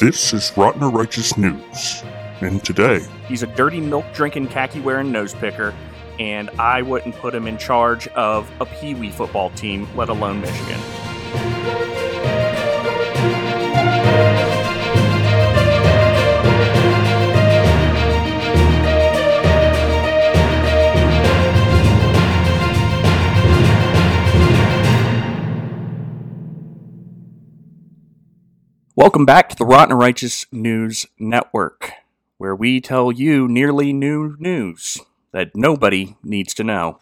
This is Rotten and Righteous News, and today... He's a dirty milk-drinking, khaki-wearing nose-picker, and I wouldn't put him in charge of a Pee-wee football team, let alone Michigan. Welcome back to the Rotten and Righteous News Network, where we tell you nearly new news that nobody needs to know.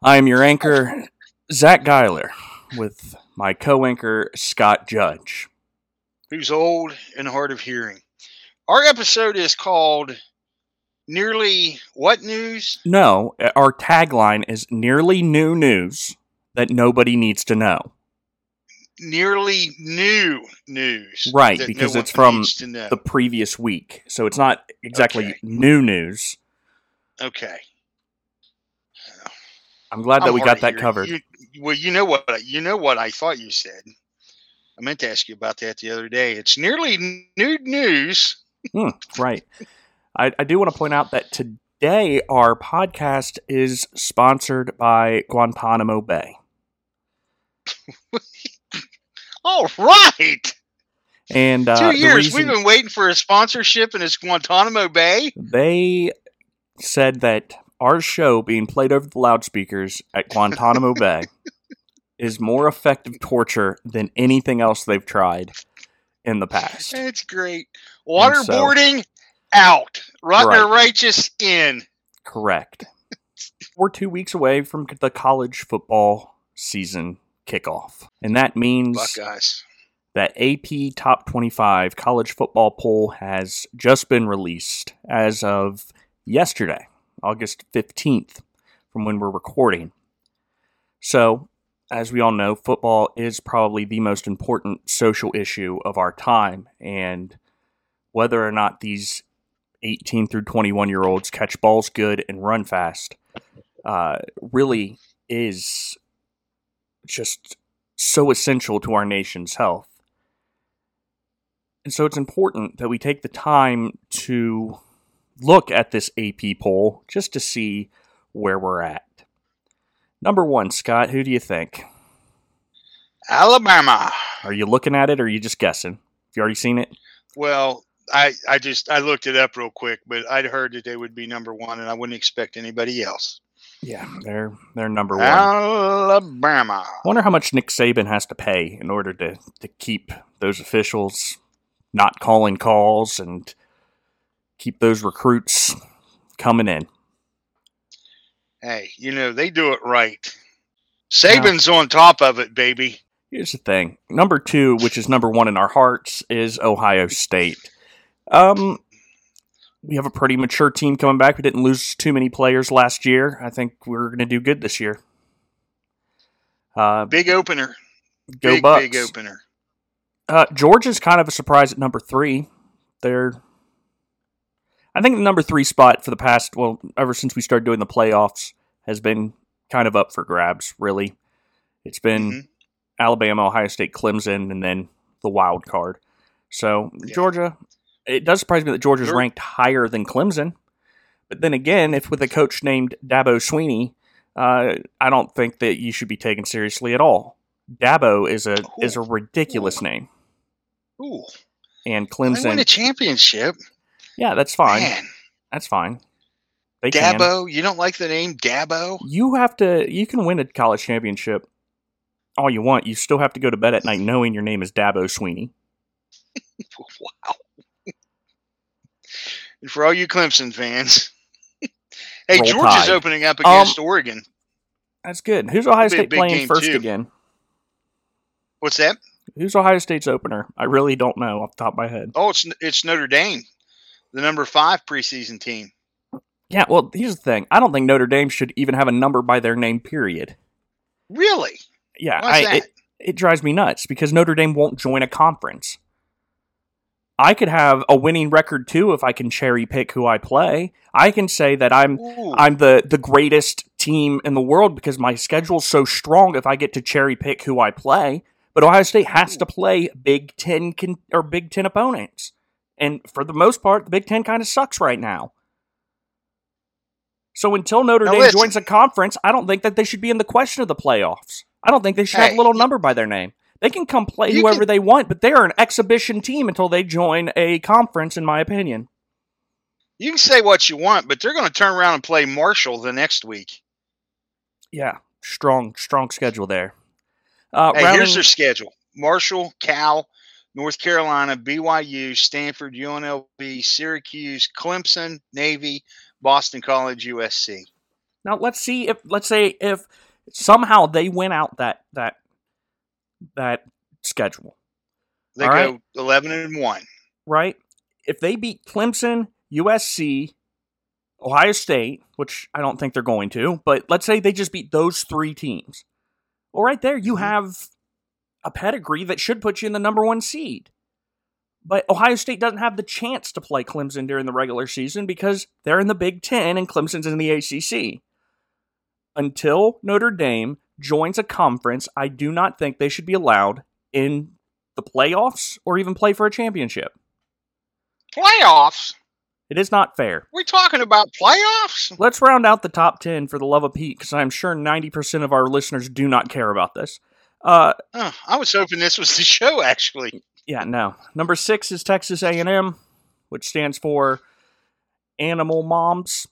I am your anchor, Zach Guiler, with my co-anchor, Scott Judge. Who's old and hard of hearing. Our episode is called Nearly What News? No, our tagline is Nearly New News That Nobody Needs to Know. Nearly new news. Right, because it's from the previous week. So it's not exactly new news. Okay. I'm glad that we got that covered. Well, you know what I thought you said. I meant to ask you about that the other day. It's nearly new news. Right. I do want to point out that today our podcast is sponsored by Guantanamo Bay. All right. And 2 years we've been waiting for a sponsorship, and it's Guantanamo Bay. They said that our show being played over the loudspeakers at Guantanamo Bay is more effective torture than anything else they've tried in the past. It's great. Waterboarding out. Rotten Righteous in. Correct. We're 2 weeks away from the college football season kickoff. And that means that AP Top 25 college football poll has just been released as of yesterday, August 15th, from when we're recording. So, as we all know, football is probably the most important social issue of our time, and whether or not these 18 through 21-year-olds catch balls good and run fast really is just so essential to our nation's health. And so it's important that we take the time to look at this AP poll just to see where we're at. Number one, Scott, who do you think? Alabama. Are you looking at it or are you just guessing? Have you already seen it? Well, I looked it up real quick, but I'd heard that they would be number one and I wouldn't expect anybody else. Yeah, they're number one. Alabama. I wonder how much Nick Saban has to pay in order to keep those officials not calling calls and keep those recruits coming in. Hey, you know, they do it right. Saban's on top of it, baby. Here's the thing. Number two, which is number one in our hearts, is Ohio State. We have a pretty mature team coming back. We didn't lose too many players last year. I think we're going to do good this year. Big opener. Go Bucks. Big opener. Georgia's kind of a surprise at number three. I think the number three spot for the past, ever since we started doing the playoffs, has been kind of up for grabs, really. It's been Alabama, Ohio State, Clemson, and then the wild card. So, Georgia... It does surprise me that Georgia's ranked higher than Clemson. But then again, if with a coach named Dabo Swinney, I don't think that you should be taken seriously at all. Dabo is a ridiculous name. Ooh. And Clemson. They win a championship. Yeah, that's fine. Man. That's fine. They Dabo? You don't like the name Dabo? You can win a college championship all you want. You still have to go to bed at night knowing your name is Dabo Swinney. Wow. For all you Clemson fans. Hey, Roll Georgia's Tide. Opening up against Oregon. That's good. Who's Ohio State playing first again? What's that? Who's Ohio State's opener? I really don't know off the top of my head. Oh, it's Notre Dame, the number 5 preseason team. Yeah, well, here's the thing. I don't think Notre Dame should even have a number by their name, period. Really? Yeah. It drives me nuts because Notre Dame won't join a conference. I could have a winning record, too, if I can cherry-pick who I play. I can say that I'm the greatest team in the world because my schedule's so strong if I get to cherry-pick who I play. But Ohio State has to play Big Ten opponents. And for the most part, the Big Ten kind of sucks right now. So until Notre Dame joins a conference, I don't think that they should be in the question of the playoffs. I don't think they should have a little number by their name. They can come play whoever they want, but they are an exhibition team until they join a conference, in my opinion. You can say what you want, but they're going to turn around and play Marshall the next week. Yeah, strong schedule there. Here's their schedule. Marshall, Cal, North Carolina, BYU, Stanford, UNLV, Syracuse, Clemson, Navy, Boston College, USC. Now let's say if somehow they win out that schedule. They go 11-1. Right? If they beat Clemson, USC, Ohio State, which I don't think they're going to, but let's say they just beat those three teams. Well, right there, you have a pedigree that should put you in the number one seed. But Ohio State doesn't have the chance to play Clemson during the regular season because they're in the Big Ten and Clemson's in the ACC. Until Notre Dame joins a conference, I do not think they should be allowed in the playoffs or even play for a championship. Playoffs? It is not fair. We're talking about playoffs? Let's round out the top 10 for the love of Pete, because I'm sure 90% of our listeners do not care about this. I was hoping this was the show, actually. Yeah, no. Number 6 is Texas A&M, which stands for Animal Moms.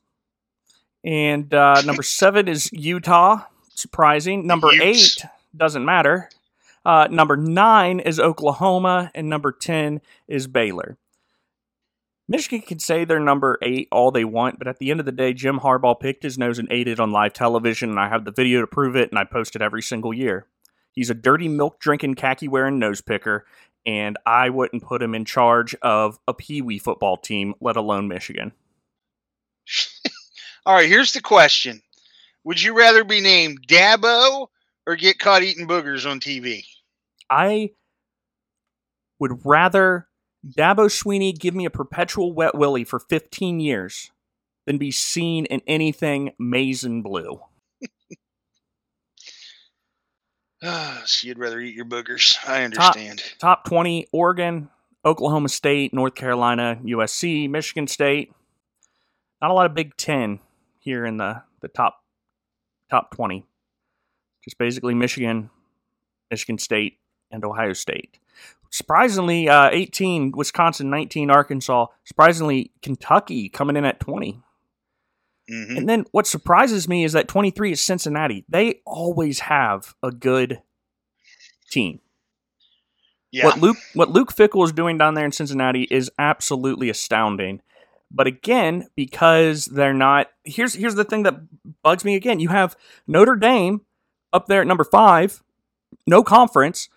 And number 7 is Utah. Surprising. Number 8 doesn't matter. Number 9 is Oklahoma. And number 10 is Baylor. Michigan can say they're number 8 all they want, but at the end of the day, Jim Harbaugh picked his nose and ate it on live television, and I have the video to prove it, and I post it every single year. He's a dirty, milk-drinking, khaki-wearing nose picker, and I wouldn't put him in charge of a peewee football team, let alone Michigan. All right, here's the question. Would you rather be named Dabo or get caught eating boogers on TV? I would rather Dabo Swinney give me a perpetual wet willy for 15 years than be seen in anything maize and blue. So you'd rather eat your boogers. I understand. Top 20, Oregon, Oklahoma State, North Carolina, USC, Michigan State. Not a lot of Big Ten here in the top 20. Just basically Michigan, Michigan State, and Ohio State. Surprisingly, 18, Wisconsin, 19, Arkansas. Surprisingly, Kentucky coming in at 20. Mm-hmm. And then what surprises me is that 23 is Cincinnati. They always have a good team. Yeah. What Luke Fickell is doing down there in Cincinnati is absolutely astounding. But again, because they're not... Here's the thing that bugs me again. You have Notre Dame up there at number 5, no conference.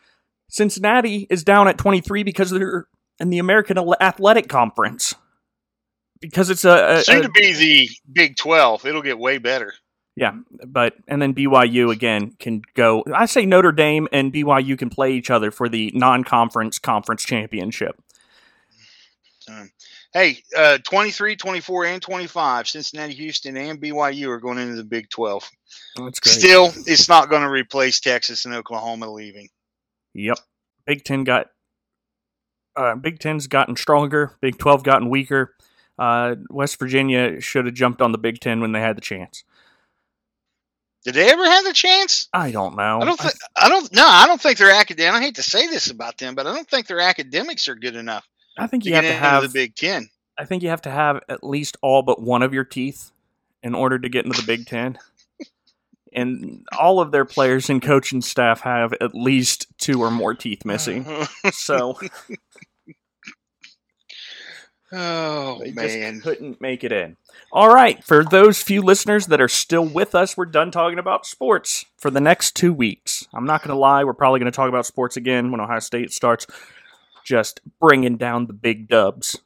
Cincinnati is down at 23 because they're in the American Athletic Conference. Because it's soon to be the Big 12. It'll get way better. Yeah, and then BYU again can go. I say Notre Dame and BYU can play each other for the non-conference conference championship. Hey, 23, 24, and 25, Cincinnati, Houston, and BYU are going into the Big 12. That's great. Still, it's not going to replace Texas and Oklahoma leaving. Yep. Big Ten's gotten stronger. Big 12 gotten weaker. West Virginia should have jumped on the Big Ten when they had the chance. Did they ever have the chance? I don't know. I don't think they're academic. I hate to say this about them, but I don't think their academics are good enough. I think you have to have the Big Ten. I think you have to have at least all but one of your teeth in order to get into the Big Ten. And all of their players and coaching staff have at least 2 or more teeth missing. So, they just couldn't make it in. All right, for those few listeners that are still with us, we're done talking about sports for the next 2 weeks. I'm not going to lie, we're probably going to talk about sports again when Ohio State starts just bringing down the big dubs.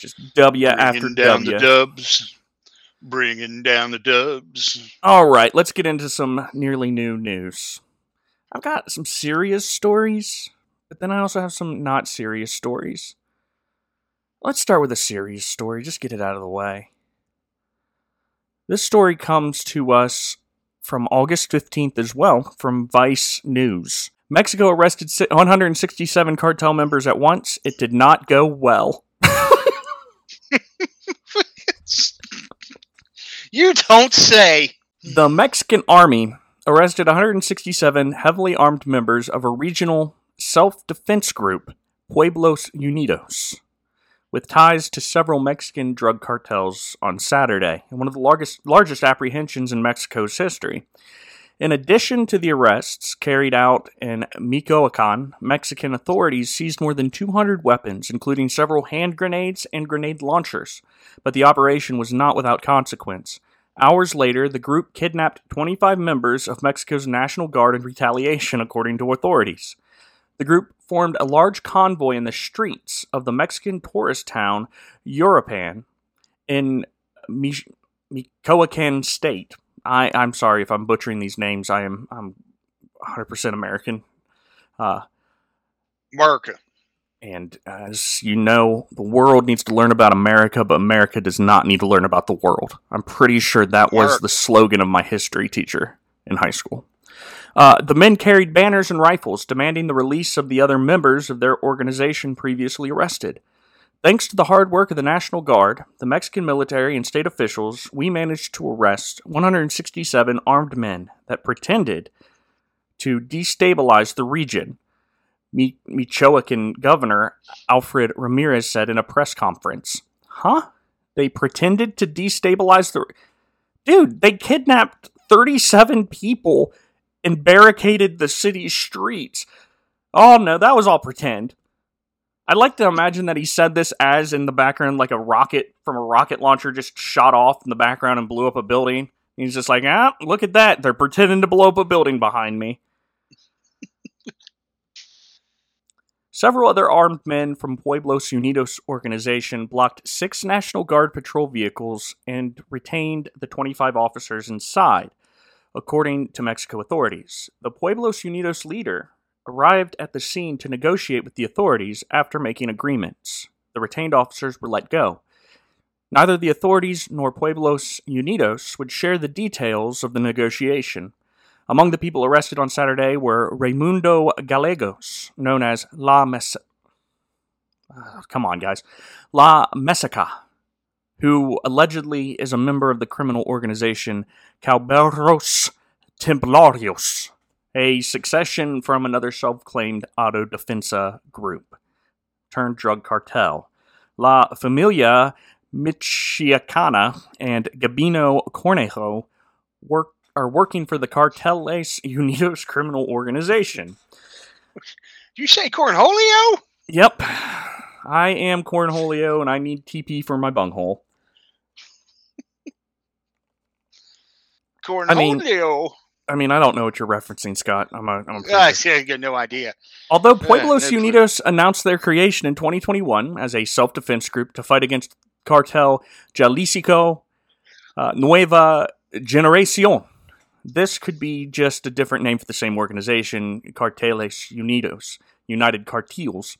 Just W after W. Bringing down the dubs. Bringing down the dubs. All right, let's get into some nearly new news. I've got some serious stories, but then I also have some not serious stories. Let's start with a serious story, just get it out of the way. This story comes to us from August 15th as well, from Vice News. Mexico arrested 167 cartel members at once. It did not go well. You don't say. The Mexican army arrested 167 heavily armed members of a regional self-defense group, Pueblos Unidos, with ties to several Mexican drug cartels on Saturday, in one of the largest apprehensions in Mexico's history. In addition to the arrests carried out in Michoacán, Mexican authorities seized more than 200 weapons, including several hand grenades and grenade launchers, but the operation was not without consequence. Hours later, the group kidnapped 25 members of Mexico's National Guard in retaliation, according to authorities. The group formed a large convoy in the streets of the Mexican tourist town Europan in Michoacán State. I'm sorry if I'm butchering these names. I'm 100% American. America. And as you know, the world needs to learn about America, but America does not need to learn about the world. I'm pretty sure that was the slogan of my history teacher in high school. The men carried banners and rifles, demanding the release of the other members of their organization previously arrested. Thanks to the hard work of the National Guard, the Mexican military, and state officials, we managed to arrest 167 armed men that pretended to destabilize the region, Michoacan Governor Alfred Ramirez said in a press conference. Huh? They pretended to destabilize the... Dude, they kidnapped 37 people and barricaded the city's streets. Oh no, that was all pretend. I'd like to imagine that he said this as in the background, like a rocket from a rocket launcher just shot off in the background and blew up a building. And he's just like, ah, look at that. They're pretending to blow up a building behind me. Several other armed men from Pueblos Unidos organization blocked 6 National Guard patrol vehicles and retained the 25 officers inside, according to Mexico authorities. The Pueblos Unidos leader arrived at the scene to negotiate with the authorities after making agreements. The retained officers were let go. Neither the authorities nor Pueblos Unidos would share the details of the negotiation. Among the people arrested on Saturday were Raimundo Gallegos, known as La Mexica, who allegedly is a member of the criminal organization Caballeros Templarios, a succession from another self-claimed auto defensa group turned drug cartel, La Familia Michoacana and Gabino Cornejo are working for the Carteles Unidos criminal organization. You say Cornholio? Yep. I am Cornholio and I need TP for my bunghole. Cornholio. I mean, I don't know what you're referencing, Scott. I got no idea. Although Pueblos Unidos announced their creation in 2021 as a self-defense group to fight against cartel Jalisco Nueva Generacion, this could be just a different name for the same organization, Carteles Unidos, United Cartels,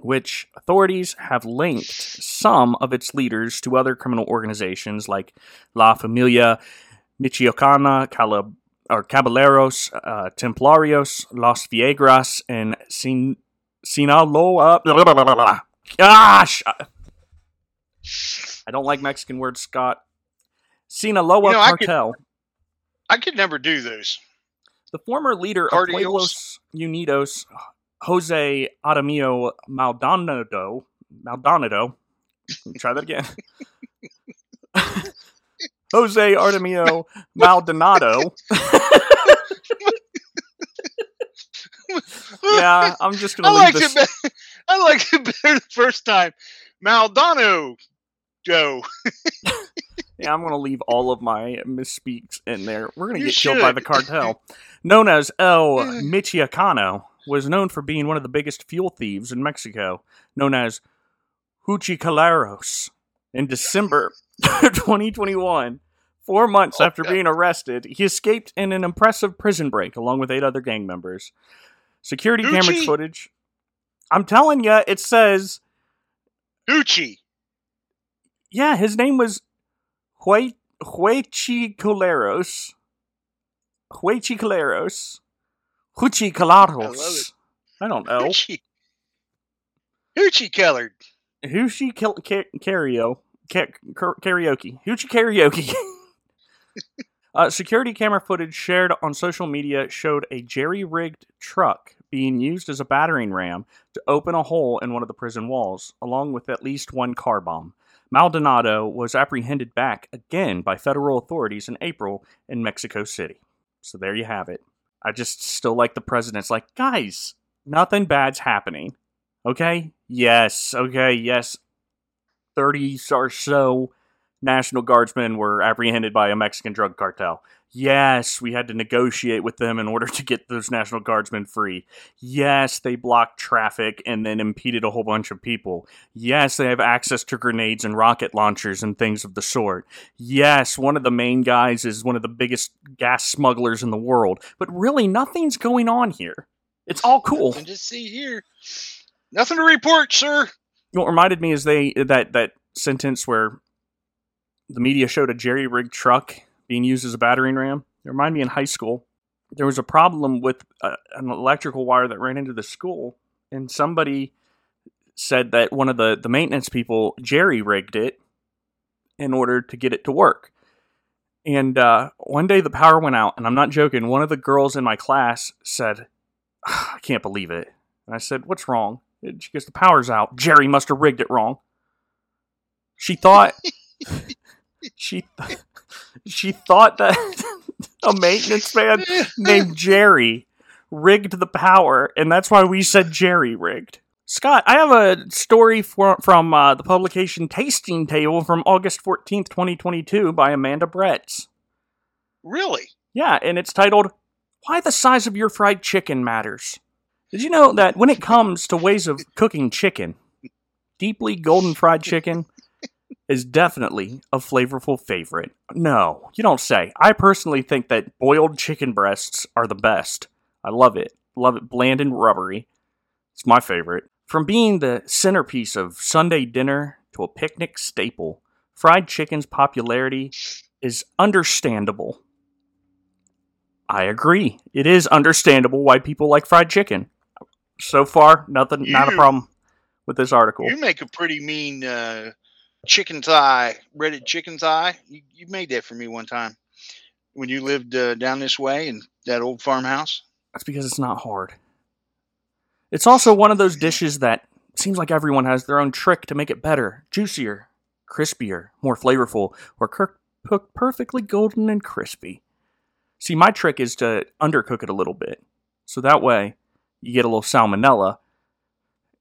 which authorities have linked some of its leaders to other criminal organizations like La Familia Michoacana, Caballeros, Templarios, Los Viegras, and Sinaloa. Blah, blah, blah, blah, blah. Gosh! I don't like Mexican words, Scott. Sinaloa Cartel. I could never do those. The former leader of Pueblos Unidos, Jose Artemio Maldonado. Try that again. Jose Artemio Maldonado. Yeah, I'm just going to leave this. I liked it better the first time. Maldonado. Joe. Yeah, I'm going to leave all of my misspeaks in there. We're going to get killed by the cartel. Known as El Michoacano, was known for being one of the biggest fuel thieves in Mexico, known as Huchicaleros. In December 2021, 4 months after being arrested, he escaped in an impressive prison break along with 8 other gang members. Security camera footage. I'm telling you, it says... Uchi. Yeah, his name was Huachicaleros. Cuchicolados. I love it. I don't know. Hoochie-colored. Karaoke. Hoochie karaoke. Security camera footage shared on social media showed a jerry-rigged truck being used as a battering ram to open a hole in one of the prison walls, along with at least one car bomb. Maldonado was apprehended back again by federal authorities in April in Mexico City. So there you have it. I just still like the president's like, guys, nothing bad's happening. Okay? Yes. Okay, yes. 30 or so National Guardsmen were apprehended by a Mexican drug cartel. Yes, we had to negotiate with them in order to get those National Guardsmen free. Yes, they blocked traffic and then impeded a whole bunch of people. Yes, they have access to grenades and rocket launchers and things of the sort. Yes, one of the main guys is one of the biggest gas smugglers in the world. But really, nothing's going on here. It's all cool. Nothing to see here. Nothing to report, sir. What reminded me is that sentence where the media showed a jerry-rigged truck being used as a battering ram. It reminded me in high school, there was a problem with an electrical wire that ran into the school, and somebody said that one of the maintenance people jerry-rigged it in order to get it to work. And one day the power went out, and I'm not joking, one of the girls in my class said, I can't believe it. And I said, what's wrong? She goes, the power's out. Jerry must have rigged it wrong. She thought... She thought that a maintenance man named Jerry rigged the power, and that's why we said Jerry rigged. Scott, I have a story from the publication Tasting Table from August 14th, 2022 by Amanda Bretz. Really? Yeah, and it's titled, Why the Size of Your Fried Chicken Matters. Did you know that when it comes to ways of cooking chicken, deeply golden fried chicken is definitely a flavorful favorite. No, you don't say. I personally think that boiled chicken breasts are the best. I love it. Love it bland and rubbery. It's my favorite. From being the centerpiece of Sunday dinner to a picnic staple, fried chicken's popularity is understandable. I agree. It is understandable why people like fried chicken. So far, nothing, not a problem with this article. You make a pretty mean... chicken thigh, breaded chicken thigh. You made that for me one time when you lived down this way in that old farmhouse. That's because it's not hard. It's also one of those dishes that seems like everyone has their own trick to make it better, juicier, crispier, more flavorful, or cooked perfectly golden and crispy. See, my trick is to undercook it a little bit. So that way you get a little salmonella,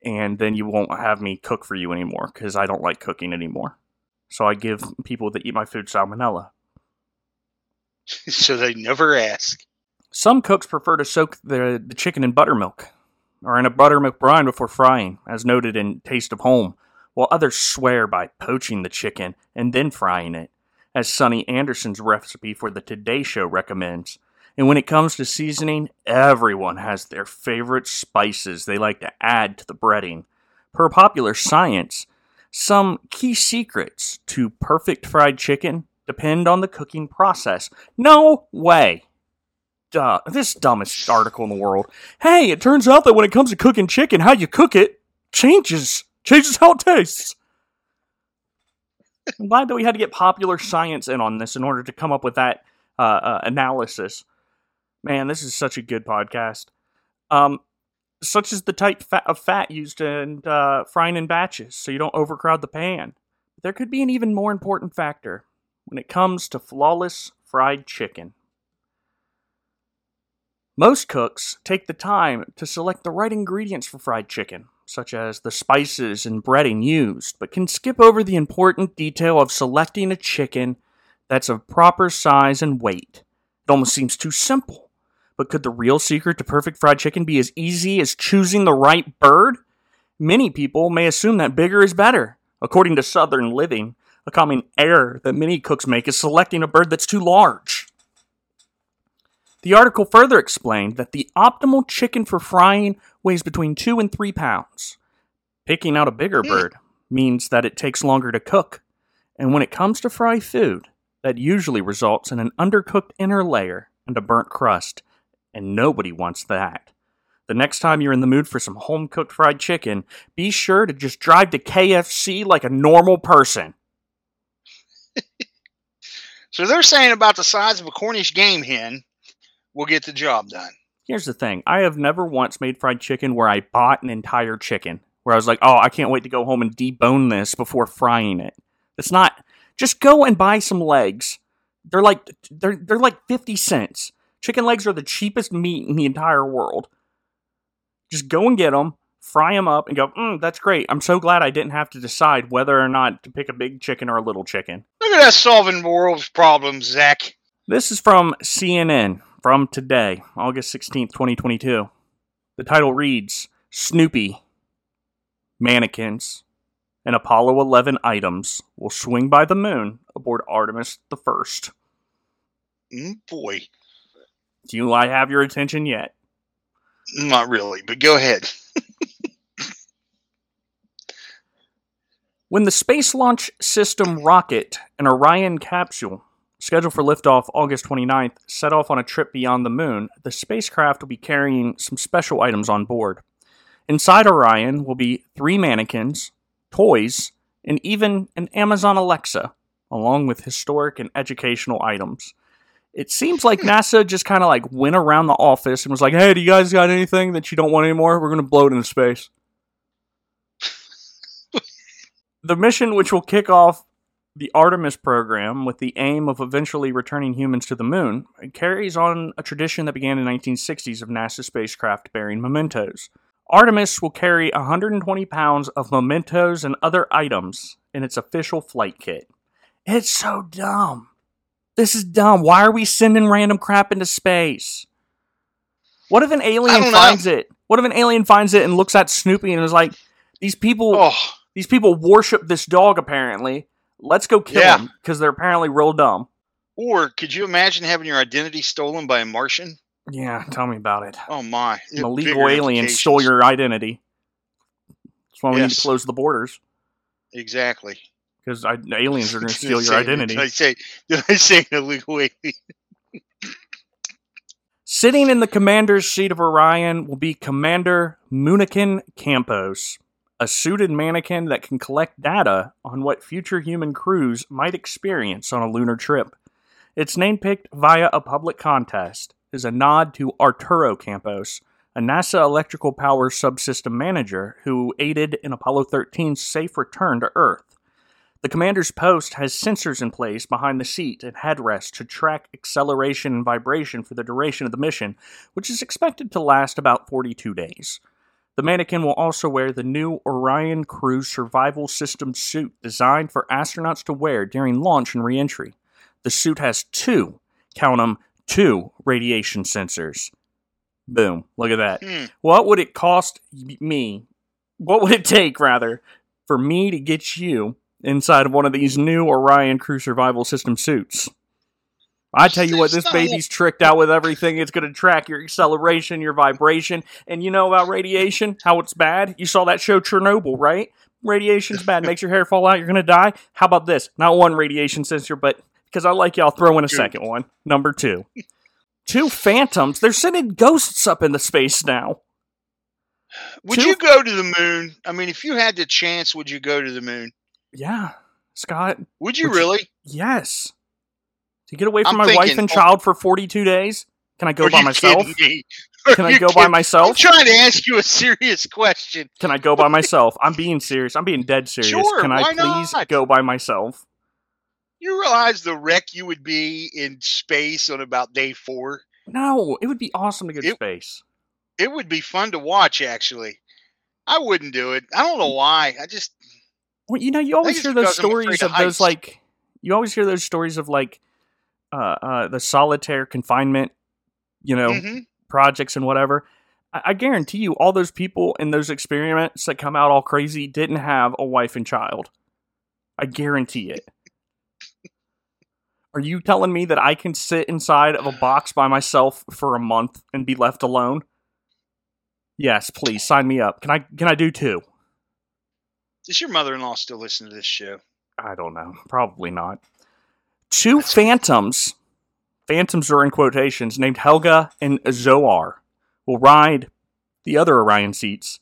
and then you won't have me cook for you anymore, because I don't like cooking anymore. So I give people that eat my food salmonella. So they never ask. Some cooks prefer to soak the chicken in buttermilk, or in a buttermilk brine before frying, as noted in Taste of Home, while others swear by poaching the chicken and then frying it, as Sonny Anderson's recipe for the Today Show recommends. And when it comes to seasoning, everyone has their favorite spices they like to add to the breading. Per popular science, some key secrets to perfect fried chicken depend on the cooking process. No way. Duh. This dumbest article in the world. Hey, it turns out that when it comes to cooking chicken, how you cook it changes how it tastes. I'm glad that we had to get popular science in on this in order to come up with that analysis. Man, this is such a good podcast. Such is the type of fat used in frying in batches, so you don't overcrowd the pan. There could be an even more important factor when it comes to flawless fried chicken. Most cooks take the time to select the right ingredients for fried chicken, such as the spices and breading used, but can skip over the important detail of selecting a chicken that's of proper size and weight. It almost seems too simple. But could the real secret to perfect fried chicken be as easy as choosing the right bird? Many people may assume that bigger is better. According to Southern Living, a common error that many cooks make is selecting a bird that's too large. The article further explained that the optimal chicken for frying weighs between 2 and 3 pounds. Picking out a bigger bird means that it takes longer to cook. And when it comes to fry food, that usually results in an undercooked inner layer and a burnt crust, and nobody wants that. The next time you're in the mood for some home-cooked fried chicken, be sure to just drive to KFC like a normal person. So they're saying about the size of a Cornish game hen will get the job done. Here's the thing. I have never once made fried chicken where I bought an entire chicken, where I was like, oh, I can't wait to go home and debone this before frying it. It's not... Just go and buy some legs. They're like 50 cents. Chicken legs are the cheapest meat in the entire world. Just go and get them, fry them up, and go, that's great. I'm so glad I didn't have to decide whether or not to pick a big chicken or a little chicken. Look at us solving world's problems, Zach. This is from CNN, from today, August 16th, 2022. The title reads, Snoopy, mannequins, and Apollo 11 items will swing by the moon aboard Artemis the First. Boy. Do I have your attention yet? Not really, but go ahead. When the Space Launch System rocket and Orion capsule, scheduled for liftoff August 29th, set off on a trip beyond the moon, the spacecraft will be carrying some special items on board. Inside Orion will be 3 mannequins, toys, and even an Amazon Alexa, along with historic and educational items. It seems like NASA just kind of like went around the office and was like, hey, do you guys got anything that you don't want anymore? We're going to blow it into space. The mission, which will kick off the Artemis program with the aim of eventually returning humans to the moon, carries on a tradition that began in the 1960s of NASA spacecraft bearing mementos. Artemis will carry 120 pounds of mementos and other items in its official flight kit. It's so dumb. This is dumb. Why are we sending random crap into space? What if an alien finds it? What if an alien finds it and looks at Snoopy and is like, these people worship this dog apparently. Let's go kill them because they're apparently real dumb. Or could you imagine having your identity stolen by a Martian? Yeah, tell me about it. Oh my. An illegal alien stole your identity. That's why we need to close the borders. Exactly. Because aliens are going to steal your identity. Did I say illegal alien? Sitting in the commander's seat of Orion will be Commander Michoacán Campos, a suited mannequin that can collect data on what future human crews might experience on a lunar trip. It's name-picked via a public contest, is a nod to Arturo Campos, a NASA electrical power subsystem manager who aided in Apollo 13's safe return to Earth. The commander's post has sensors in place behind the seat and headrest to track acceleration and vibration for the duration of the mission, which is expected to last about 42 days. The mannequin will also wear the new Orion Crew Survival System suit designed for astronauts to wear during launch and re-entry. The suit has 2, count them, 2 radiation sensors. Boom. Look at that. What would it cost me? What would it take, rather, for me to get you inside of one of these new Orion Crew Survival System suits? I tell you what, this baby's tricked out with everything. It's going to track your acceleration, your vibration, and you know about radiation, how it's bad? You saw that show Chernobyl, right? Radiation's bad, makes your hair fall out, you're going to die. How about this? Not 1 radiation sensor, but because I like you, I'll throw in a second one. Number 2. 2 phantoms. They're sending ghosts up into space now. Would you go to the moon? I mean, if you had the chance, would you go to the moon? Yeah, Scott. Would you really? Yes. To get away from my wife and child for 42 days? Can I go by myself? Can I go by myself? I'm trying to ask you a serious question. Can I go by myself? I'm being serious. I'm being dead serious. Sure, can I please go by myself? You realize the wreck you would be in space on about day 4? No, it would be awesome to go to space. It would be fun to watch, actually. I wouldn't do it. I don't know why. Well, you know, you always hear those stories of those, like, the solitaire confinement, you know, projects and whatever. I guarantee you all those people in those experiments that come out all crazy didn't have a wife and child. I guarantee it. Are you telling me that I can sit inside of a box by myself for a month and be left alone? Yes, please, sign me up. Can I do 2? Does your mother-in-law still listen to this show? I don't know. Probably not. 2 phantoms. phantoms are in quotations, named Helga and Zoar, will ride the other Orion seats.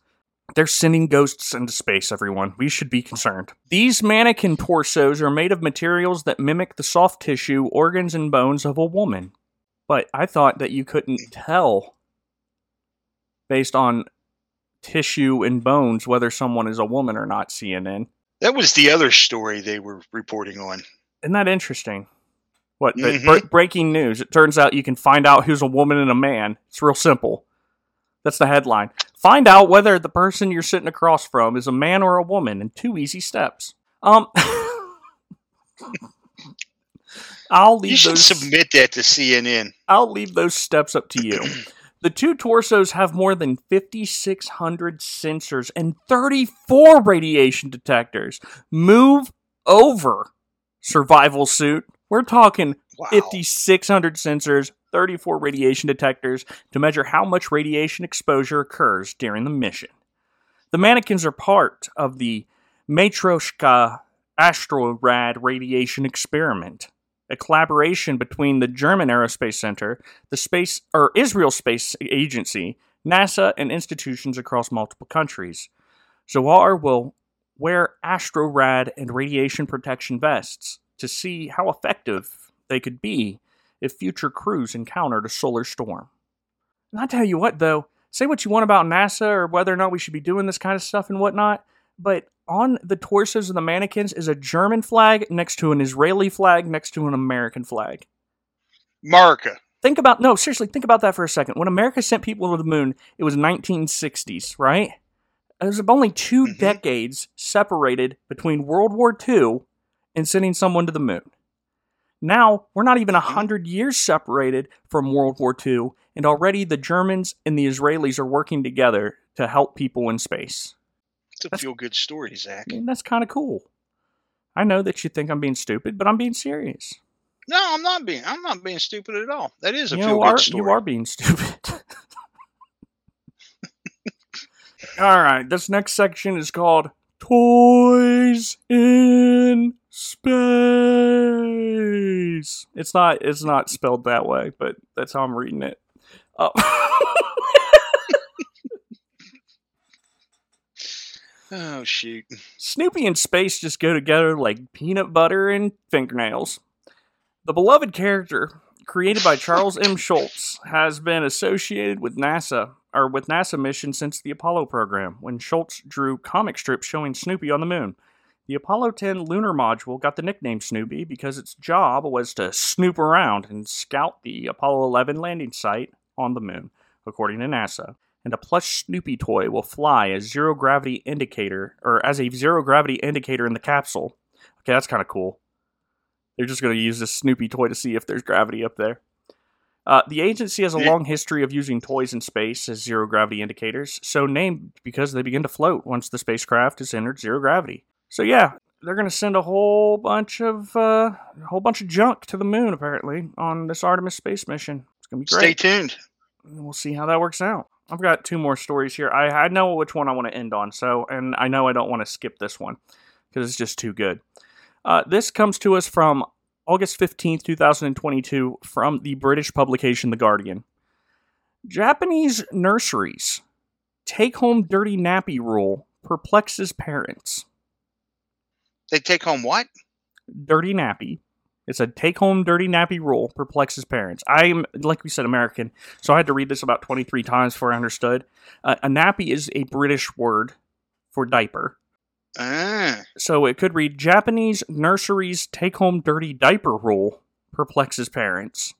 They're sending ghosts into space, everyone. We should be concerned. These mannequin torsos are made of materials that mimic the soft tissue, organs, and bones of a woman. But I thought that you couldn't tell, based on tissue and bones, whether someone is a woman or not, CNN. That was the other story they were reporting on. Isn't that interesting? What? Mm-hmm. Breaking news. It turns out you can find out who's a woman and a man. It's real simple. That's the headline. Find out whether the person you're sitting across from is a man or a woman in 2 easy steps. I'll leave. You should submit that to CNN. I'll leave those steps up to you. The two torsos have more than 5,600 sensors and 34 radiation detectors. Move over, survival suit. We're talking 5,600 sensors, 34 radiation detectors to measure how much radiation exposure occurs during the mission. The mannequins are part of the Matryoshka Astrorad Radiation Experiment, a collaboration between the German Aerospace Center, the Israel Space Agency, NASA, and institutions across multiple countries. Zohar will wear Astrorad and radiation protection vests to see how effective they could be if future crews encountered a solar storm. And I tell you what, though, say what you want about NASA or whether or not we should be doing this kind of stuff and whatnot, but on the torsos of the mannequins is a German flag next to an Israeli flag next to an American flag. America. Think about that for a second. When America sent people to the moon, it was 1960s, right? There's only 2 decades separated between World War II and sending someone to the moon. Now, we're not even 100 years separated from World War II, and already the Germans and the Israelis are working together to help people in space. It's a feel-good story, Zach. I mean, that's kind of cool. I know that you think I'm being stupid, but I'm being serious. No, I'm not being stupid at all. That is a feel-good story. You are being stupid. All right, this next section is called Toys in Space. It's not spelled that way, but that's how I'm reading it. Oh, shoot. Snoopy and space just go together like peanut butter and fingernails. The beloved character, created by Charles M. Schultz, has been associated with NASA missions since the Apollo program, when Schultz drew comic strips showing Snoopy on the moon. The Apollo 10 lunar module got the nickname Snoopy because its job was to snoop around and scout the Apollo 11 landing site on the moon, according to NASA. And a plush Snoopy toy will fly as a zero-gravity indicator in the capsule. Okay, that's kind of cool. They're just going to use this Snoopy toy to see if there's gravity up there. The agency has a long history of using toys in space as zero-gravity indicators, so named because they begin to float once the spacecraft has entered zero gravity. So yeah, they're going to send a whole bunch of junk to the moon, apparently, on this Artemis space mission. It's going to be great. Stay tuned. And we'll see how that works out. I've got 2 more stories here. I know which one I want to end on, and I know I don't want to skip this one because it's just too good. This comes to us from August 15th, 2022, from the British publication The Guardian. Japanese nurseries take-home dirty nappy rule perplexes parents. They take home what? Dirty nappy. It's a take-home dirty nappy rule perplexes parents. I am, like we said, American, so I had to read this about 23 times before I understood. A nappy is a British word for diaper. So it could read, Japanese nurseries take-home dirty diaper rule perplexes parents.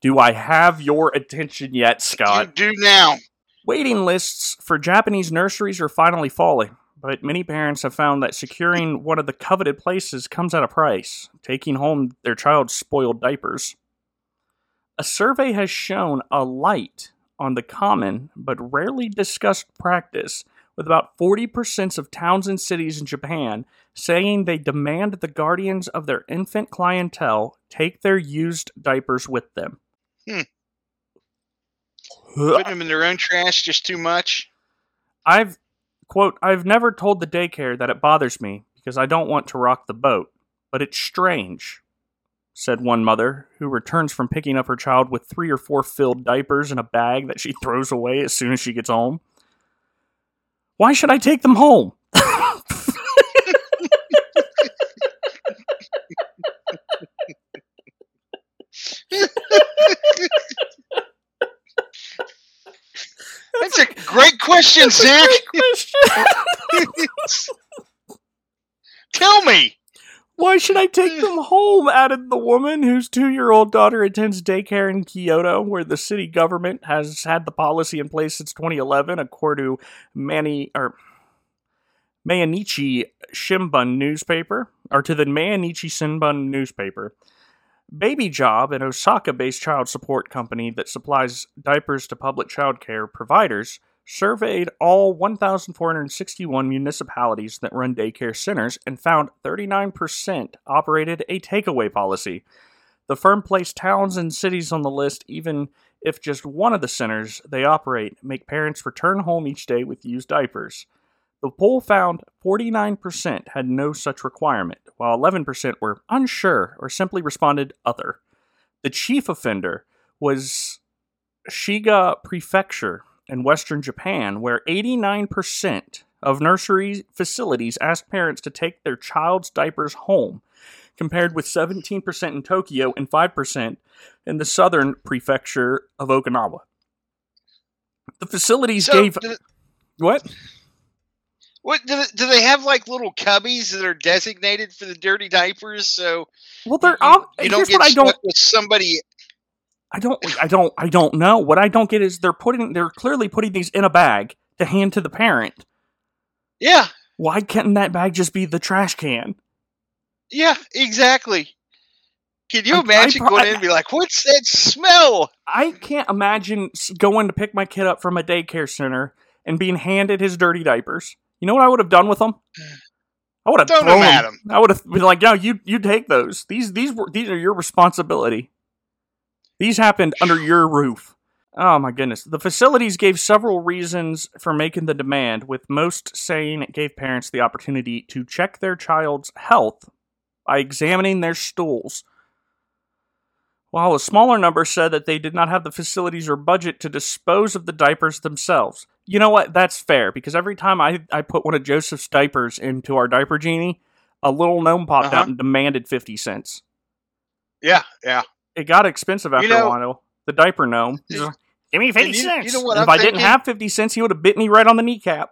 Do I have your attention yet, Scott? You do now. Waiting lists for Japanese nurseries are finally falling. But many parents have found that securing one of the coveted places comes at a price, taking home their child's spoiled diapers. A survey has shown a light on the common but rarely discussed practice, with about 40% of towns and cities in Japan saying they demand the guardians of their infant clientele take their used diapers with them. Putting them in their own trash just too much? Quote, I've never told the daycare that it bothers me because I don't want to rock the boat, but it's strange, said one mother, who returns from picking up her child with 3 or 4 filled diapers in a bag that she throws away as soon as she gets home. Why should I take them home? That's a great question, Zach. Tell me. Why should I take them home? Added the woman whose 2-year-old daughter attends daycare in Kyoto, where the city government has had the policy in place since 2011, according to Mainichi Shimbun newspaper, or to the Mainichi Shimbun newspaper. Baby Job, an Osaka-based child support company that supplies diapers to public child care providers, surveyed all 1,461 municipalities that run daycare centers and found 39% operated a takeaway policy. The firm placed towns and cities on the list, even if just one of the centers they operate make parents return home each day with used diapers. The poll found 49% had no such requirement, while 11% were unsure or simply responded other. The chief offender was Shiga Prefecture in Western Japan, where 89% of nursery facilities asked parents to take their child's diapers home, compared with 17% in Tokyo and 5% in the southern prefecture of Okinawa. The facilities do they have like little cubbies that are designated for the dirty diapers? So well, they're you don't get stuck with somebody. I don't know. What I don't get is they're clearly putting these in a bag to hand to the parent. Yeah. Why can't that bag just be the trash can? Yeah, exactly. Can you imagine going in and be like, what's that smell? I can't imagine going to pick my kid up from a daycare center and being handed his dirty diapers. You know what I would have done with them? I would have thrown them at him. I would have been like, no, you take those. These are your responsibility. These happened under your roof. Oh, my goodness. The facilities gave several reasons for making the demand, with most saying it gave parents the opportunity to check their child's health by examining their stools, while a smaller number said that they did not have the facilities or budget to dispose of the diapers themselves. You know what? That's fair, because every time I put one of Joseph's diapers into our diaper genie, a little gnome popped out and demanded 50 cents. Yeah. It got expensive after a while. The diaper gnome. Give me 50 cents. You know what if I didn't have 50 cents, he would have bit me right on the kneecap.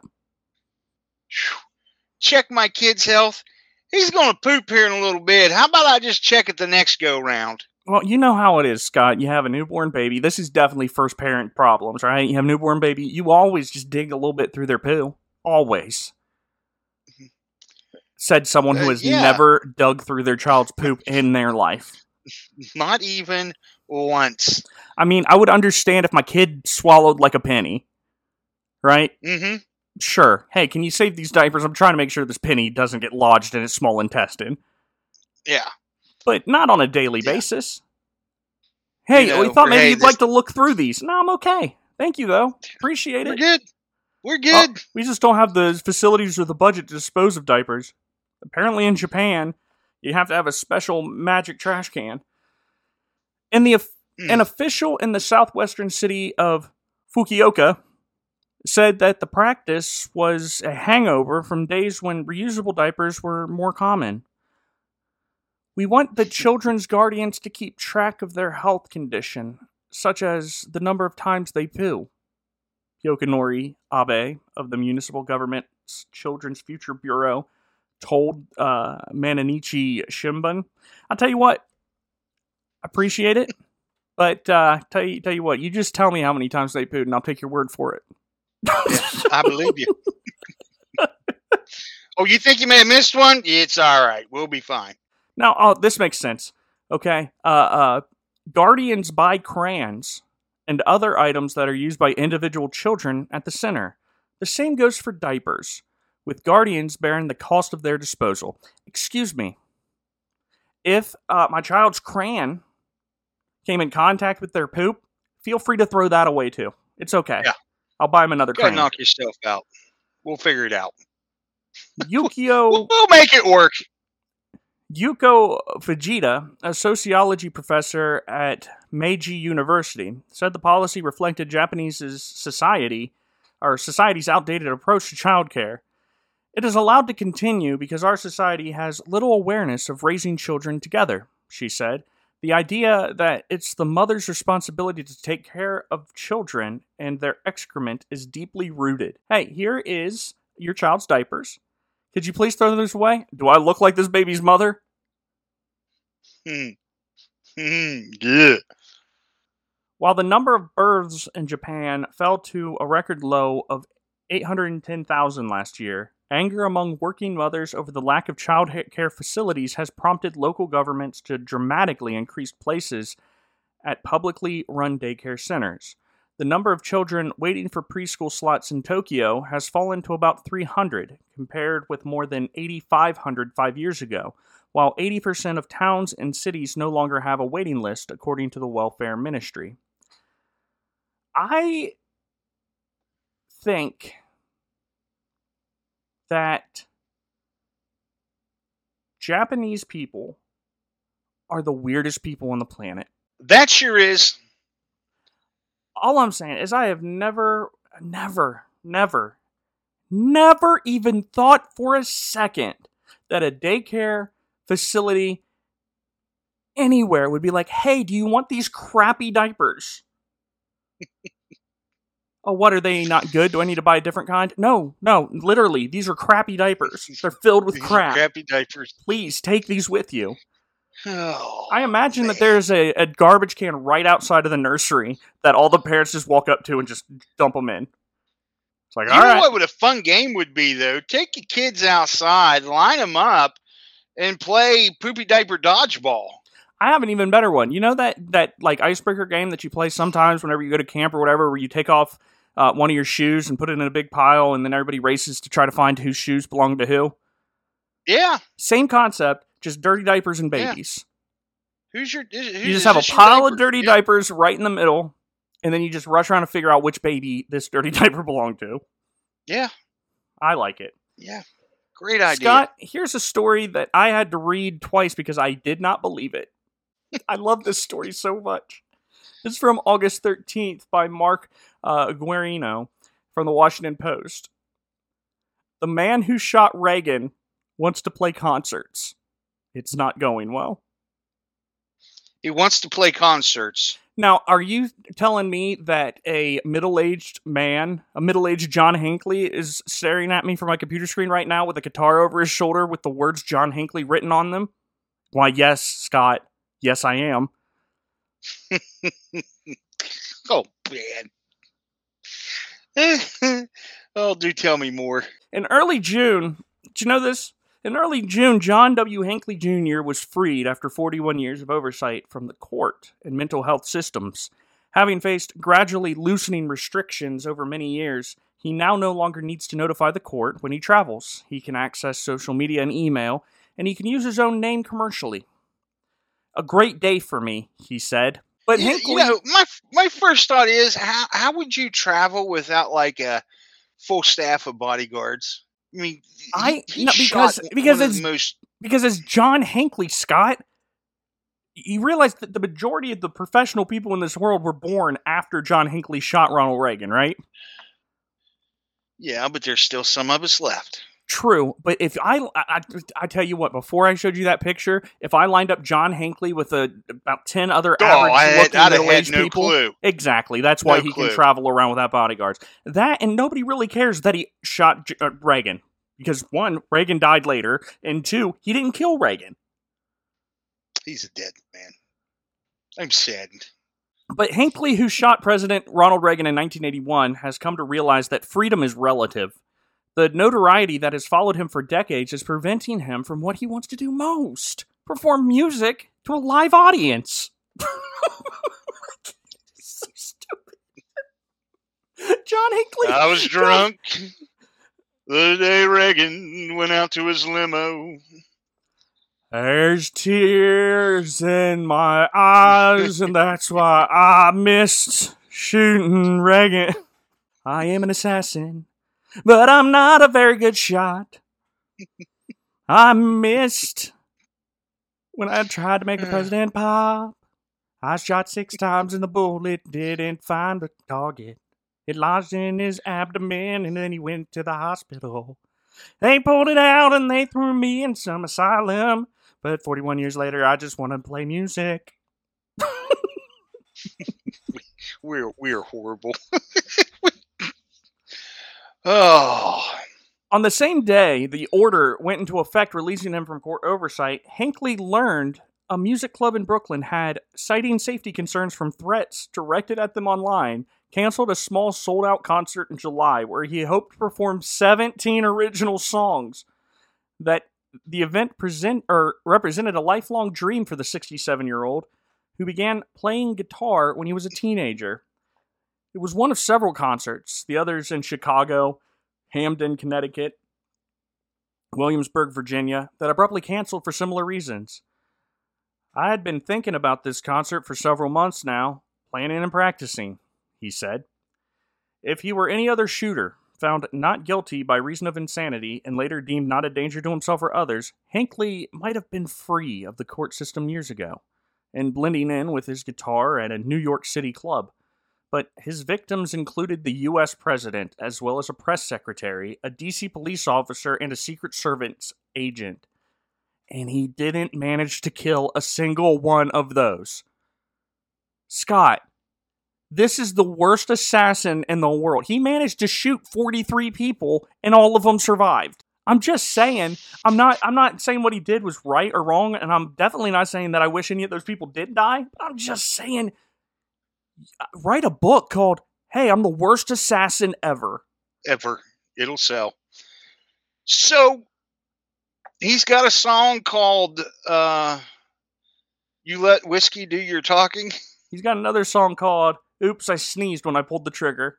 Check my kid's health. He's going to poop here in a little bit. How about I just check it the next go round? Well, you know how it is, Scott. You have a newborn baby. This is definitely first parent problems, right? You have a newborn baby. You always just dig a little bit through their poo. Always. Said someone who has never dug through their child's poop in their life. Not even once. I mean, I would understand if my kid swallowed like a penny, right? Mm-hmm. Sure. Hey, can you save these diapers? I'm trying to make sure this penny doesn't get lodged in its small intestine. Yeah. But not on a daily basis. Hey, we thought maybe you'd like to look through these. No, I'm okay. Thank you, though. Appreciate it. We're good. Well, we just don't have the facilities or the budget to dispose of diapers. Apparently in Japan, you have to have a special magic trash can. And an official in the southwestern city of Fukuoka said that the practice was a hangover from days when reusable diapers were more common. We want the children's guardians to keep track of their health condition, such as the number of times they poo. Yokunori Abe of the Municipal Government's Children's Future Bureau told Mainichi Shimbun. I'll tell you what, I appreciate it, but tell you what, you just tell me how many times they pooed and I'll take your word for it. I believe you. Oh, you think you may have missed one? It's all right. We'll be fine. Now, this makes sense. Okay. Guardians buy crayons and other items that are used by individual children at the center. The same goes for diapers, with guardians bearing the cost of their disposal. Excuse me. If my child's crayon came in contact with their poop, feel free to throw that away too. It's okay. Yeah. I'll buy him another crayon. Go knock yourself out. We'll figure it out. Yukio... We'll make it work. Yuko Fujita, a sociology professor at Meiji University, said the policy reflected Japanese society's outdated approach to childcare. It is allowed to continue because our society has little awareness of raising children together, she said. The idea that it's the mother's responsibility to take care of children and their excrement is deeply rooted. Hey, here is your child's diapers. Could you please throw those away? Do I look like this baby's mother? Yeah. While the number of births in Japan fell to a record low of 810,000 last year, anger among working mothers over the lack of child care facilities has prompted local governments to dramatically increase places at publicly run daycare centers. The number of children waiting for preschool slots in Tokyo has fallen to about 300, compared with more than 8,500 5 years ago, while 80% of towns and cities no longer have a waiting list, according to the Welfare Ministry. I think that Japanese people are the weirdest people on the planet. That sure is. All I'm saying is I have never even thought for a second that a daycare facility anywhere would be like, hey, do you want these crappy diapers? Oh, what, are they not good? Do I need to buy a different kind? No, literally, these are crappy diapers. They're filled with crap. Crappy diapers. Please take these with you. Oh, I imagine that there's a garbage can right outside of the nursery that all the parents just walk up to and just dump them in. It's like, all right. You know what a fun game would be, though? Take your kids outside, line them up, and play poopy diaper dodgeball. I have an even better one. You know that like icebreaker game that you play sometimes whenever you go to camp or whatever, where you take off one of your shoes and put it in a big pile, and then everybody races to try to find whose shoes belong to who? Yeah. Same concept. Just dirty diapers and babies. Yeah. You just have a pile of dirty diapers right in the middle, and then you just rush around to figure out which baby this dirty diaper belonged to. Yeah. I like it. Yeah. Great idea. Scott, here's a story that I had to read twice because I did not believe it. I love this story so much. It's from August 13th by Mark Guarino from the Washington Post. The man who shot Reagan wants to play concerts. It's not going well. He wants to play concerts. Now, are you telling me that a middle-aged man, a middle-aged John Hinckley, is staring at me from my computer screen right now with a guitar over his shoulder with the words John Hinckley written on them? Why, yes, Scott. Yes, I am. Oh, man. Oh, do tell me more. In early June, did you know this? In early June, John W. Hinckley Jr. was freed after 41 years of oversight from the court and mental health systems. Having faced gradually loosening restrictions over many years, he now no longer needs to notify the court when he travels. He can access social media and email, and he can use his own name commercially. A great day for me, he said. But Hinckley... You know, my first thought is, how would you travel without, like, a full staff of bodyguards? I mean, because it's John Hinckley, Scott. You realize that the majority of the professional people in this world were born after John Hinckley shot Ronald Reagan, right? Yeah, but there's still some of us left. True, but if I tell you what, before I showed you that picture, if I lined up John Hinckley with about 10 other average-looking middle-aged people, clue. Exactly, that's why he can travel around without bodyguards. That, and nobody really cares that he shot Reagan, because one, Reagan died later, and two, he didn't kill Reagan. He's a dead man. I'm saddened. But Hinckley, who shot President Ronald Reagan in 1981, has come to realize that freedom is relative. The notoriety that has followed him for decades is preventing him from what he wants to do most. Perform music to a live audience. So stupid. John Hinckley. I was drunk the day Reagan went out to his limo. There's tears in my eyes, and that's why I missed shooting Reagan. I am an assassin. But I'm not a very good shot. I missed When I tried to make the president pop, I shot 6 times and the bullet didn't find the target. It lodged in his abdomen and then he went to the hospital. They pulled it out and they threw me in some asylum. But 41 years later, I just want to play music. We're horrible. Oh. On the same day the order went into effect releasing him from court oversight, Hinckley learned a music club in Brooklyn had, citing safety concerns from threats directed at them online, canceled a small sold-out concert in July where he hoped to perform 17 original songs. That the event represented a lifelong dream for the 67-year-old, who began playing guitar when he was a teenager. It was one of several concerts, the others in Chicago, Hamden, Connecticut, Williamsburg, Virginia, that abruptly canceled for similar reasons. I had been thinking about this concert for several months now, planning and practicing, he said. If he were any other shooter, found not guilty by reason of insanity and later deemed not a danger to himself or others, Hinckley might have been free of the court system years ago and blending in with his guitar at a New York City club. But his victims included the U.S. president, as well as a press secretary, a D.C. police officer, and a Secret Service agent. And he didn't manage to kill a single one of those. Scott, this is the worst assassin in the world. He managed to shoot 43 people, and all of them survived. I'm just saying, I'm not saying what he did was right or wrong, and I'm definitely not saying that I wish any of those people did die, but I'm just saying... Write a book called, Hey, I'm the Worst Assassin Ever. Ever. It'll sell. So, he's got a song called You Let Whiskey Do Your Talking. He's got another song called Oops, I Sneezed When I Pulled the Trigger.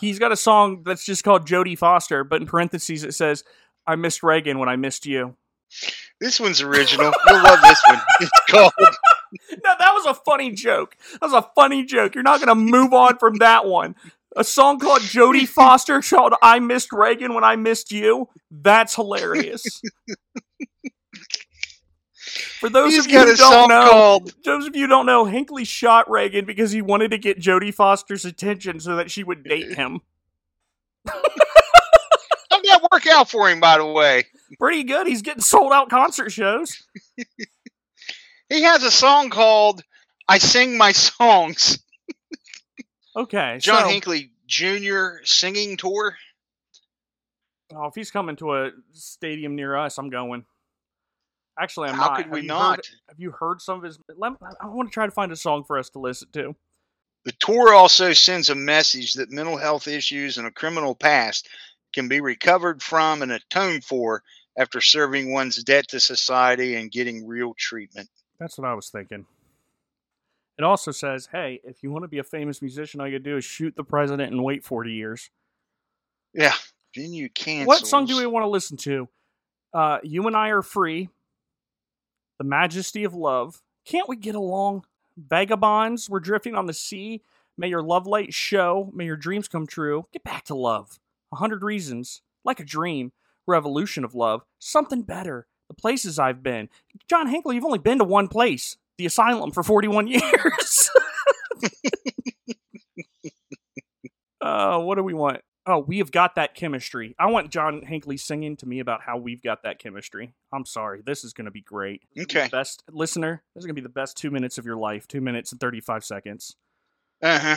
He's got a song that's just called Jodie Foster, but in parentheses it says, I missed Reagan when I missed you. This one's original. You'll love this one. It's called... No, that was a funny joke. You're not going to move on from that one. A song called Jodie Foster called I Missed Reagan When I Missed You. That's hilarious. For those of you who don't know, Hinckley shot Reagan because he wanted to get Jodie Foster's attention so that she would date him. How'd that work out for him, by the way? Pretty good. He's getting sold out concert shows. He has a song called I Sing My Songs. Okay. John Hinckley Jr. Singing Tour. Oh, if he's coming to a stadium near us, I'm going. Actually, I'm not. How could we not? Have you heard some of his... I want to try to find a song for us to listen to. The tour also sends a message that mental health issues and a criminal past can be recovered from and atoned for after serving one's debt to society and getting real treatment. That's what I was thinking. It also says, hey, if you want to be a famous musician, all you gotta do is shoot the president and wait 40 years. Yeah. Then you cancel. What song do we want to listen to? You and I Are Free. The Majesty of Love. Can't We Get Along? Vagabonds. We're Drifting on the Sea. May Your Love Light Show. May Your Dreams Come True. Get Back to Love. 100 Reasons. Like a Dream. Revolution of Love. Something Better. The Places I've Been. John Hinckley, you've only been to one place, the asylum, for 41 years. What do we want? Oh, We've Got That Chemistry. I want John Hinckley singing to me about how we've got that chemistry. I'm sorry. This is going to be great. Okay. Best listener, this is going to be the best 2 minutes of your life. 2 minutes and 35 seconds. Uh-huh.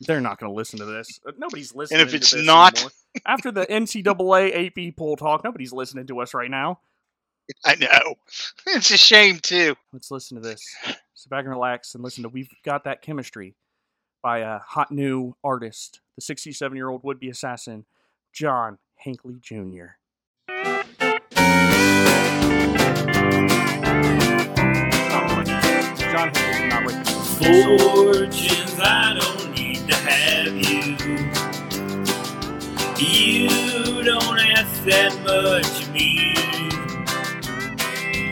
They're not going to listen to this. Nobody's listening to this. And if it's not... Anymore. After the NCAA AP poll talk, nobody's listening to us right now. I know. It's a shame, too. Let's listen to this. Sit back and relax and listen to We've Got That Chemistry by a hot new artist, the 67-year-old would-be assassin, John Hinckley Jr. John Hinckley's not written. Fortunes, I don't need to have you. You don't ask that much of me.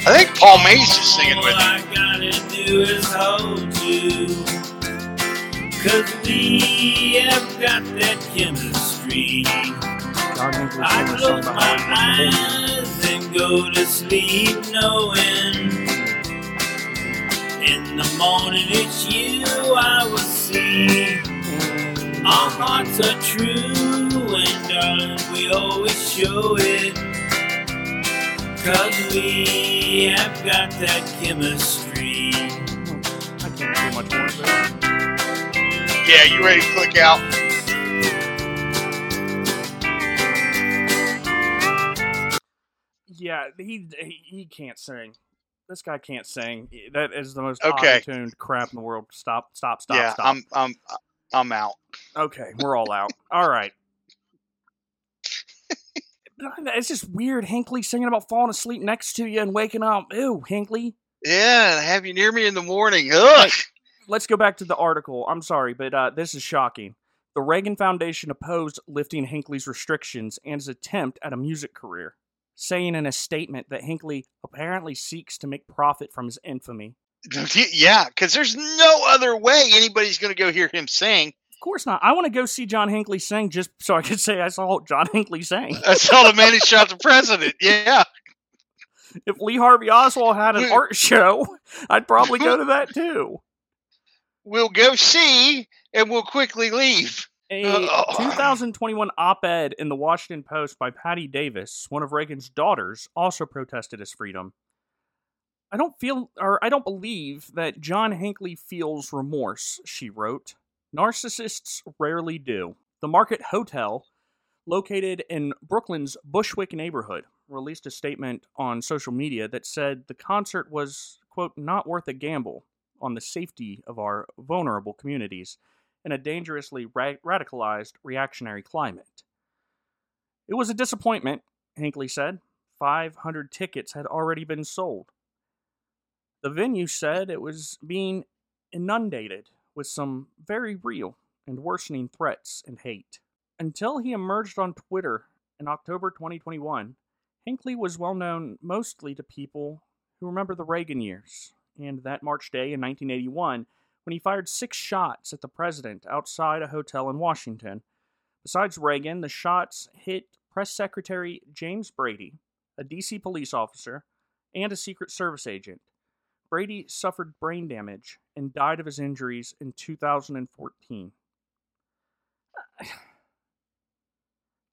I think Paul Mays is singing with me. All I gotta do is hold you. 'Cause we have got that chemistry. I close my eyes and go go to sleep knowing in the morning it's you I will see. Our hearts are true and darling we always show it, 'cause we have got that chemistry. I can't do much more of that. Yeah, you ready to click out? Yeah, he can't sing. This guy can't sing. That is the most auto-tuned crap in the world. Stop. Yeah, stop. I'm out. Okay, we're all out. All right. It's just weird, Hinckley singing about falling asleep next to you and waking up. Ew, Hinckley. Yeah, have you near me in the morning. Ugh. Let's go back to the article. I'm sorry, but this is shocking. The Reagan Foundation opposed lifting Hinckley's restrictions and his attempt at a music career, saying in a statement that Hinckley apparently seeks to make profit from his infamy. Yeah, because there's no other way anybody's going to go hear him sing. Of course not. I want to go see John Hinckley sing just so I could say I saw John Hinckley sing. I saw the man who shot the president. Yeah. If Lee Harvey Oswald had an art show, I'd probably go to that too. We'll go see, and we'll quickly leave. A 2021 op-ed in the Washington Post by Patty Davis, one of Reagan's daughters, also protested his freedom. I don't believe that John Hinckley feels remorse, she wrote. Narcissists rarely do. The Market Hotel, located in Brooklyn's Bushwick neighborhood, released a statement on social media that said the concert was, quote, not worth a gamble on the safety of our vulnerable communities in a dangerously radicalized reactionary climate. It was a disappointment, Hinckley said. 500 tickets had already been sold. The venue said it was being inundated with some very real and worsening threats and hate. Until he emerged on Twitter in October 2021, Hinckley was well known mostly to people who remember the Reagan years, and that March day in 1981, when he fired 6 shots at the president outside a hotel in Washington. Besides Reagan, the shots hit Press Secretary James Brady, a D.C. police officer, and a Secret Service agent. Brady suffered brain damage and died of his injuries in 2014.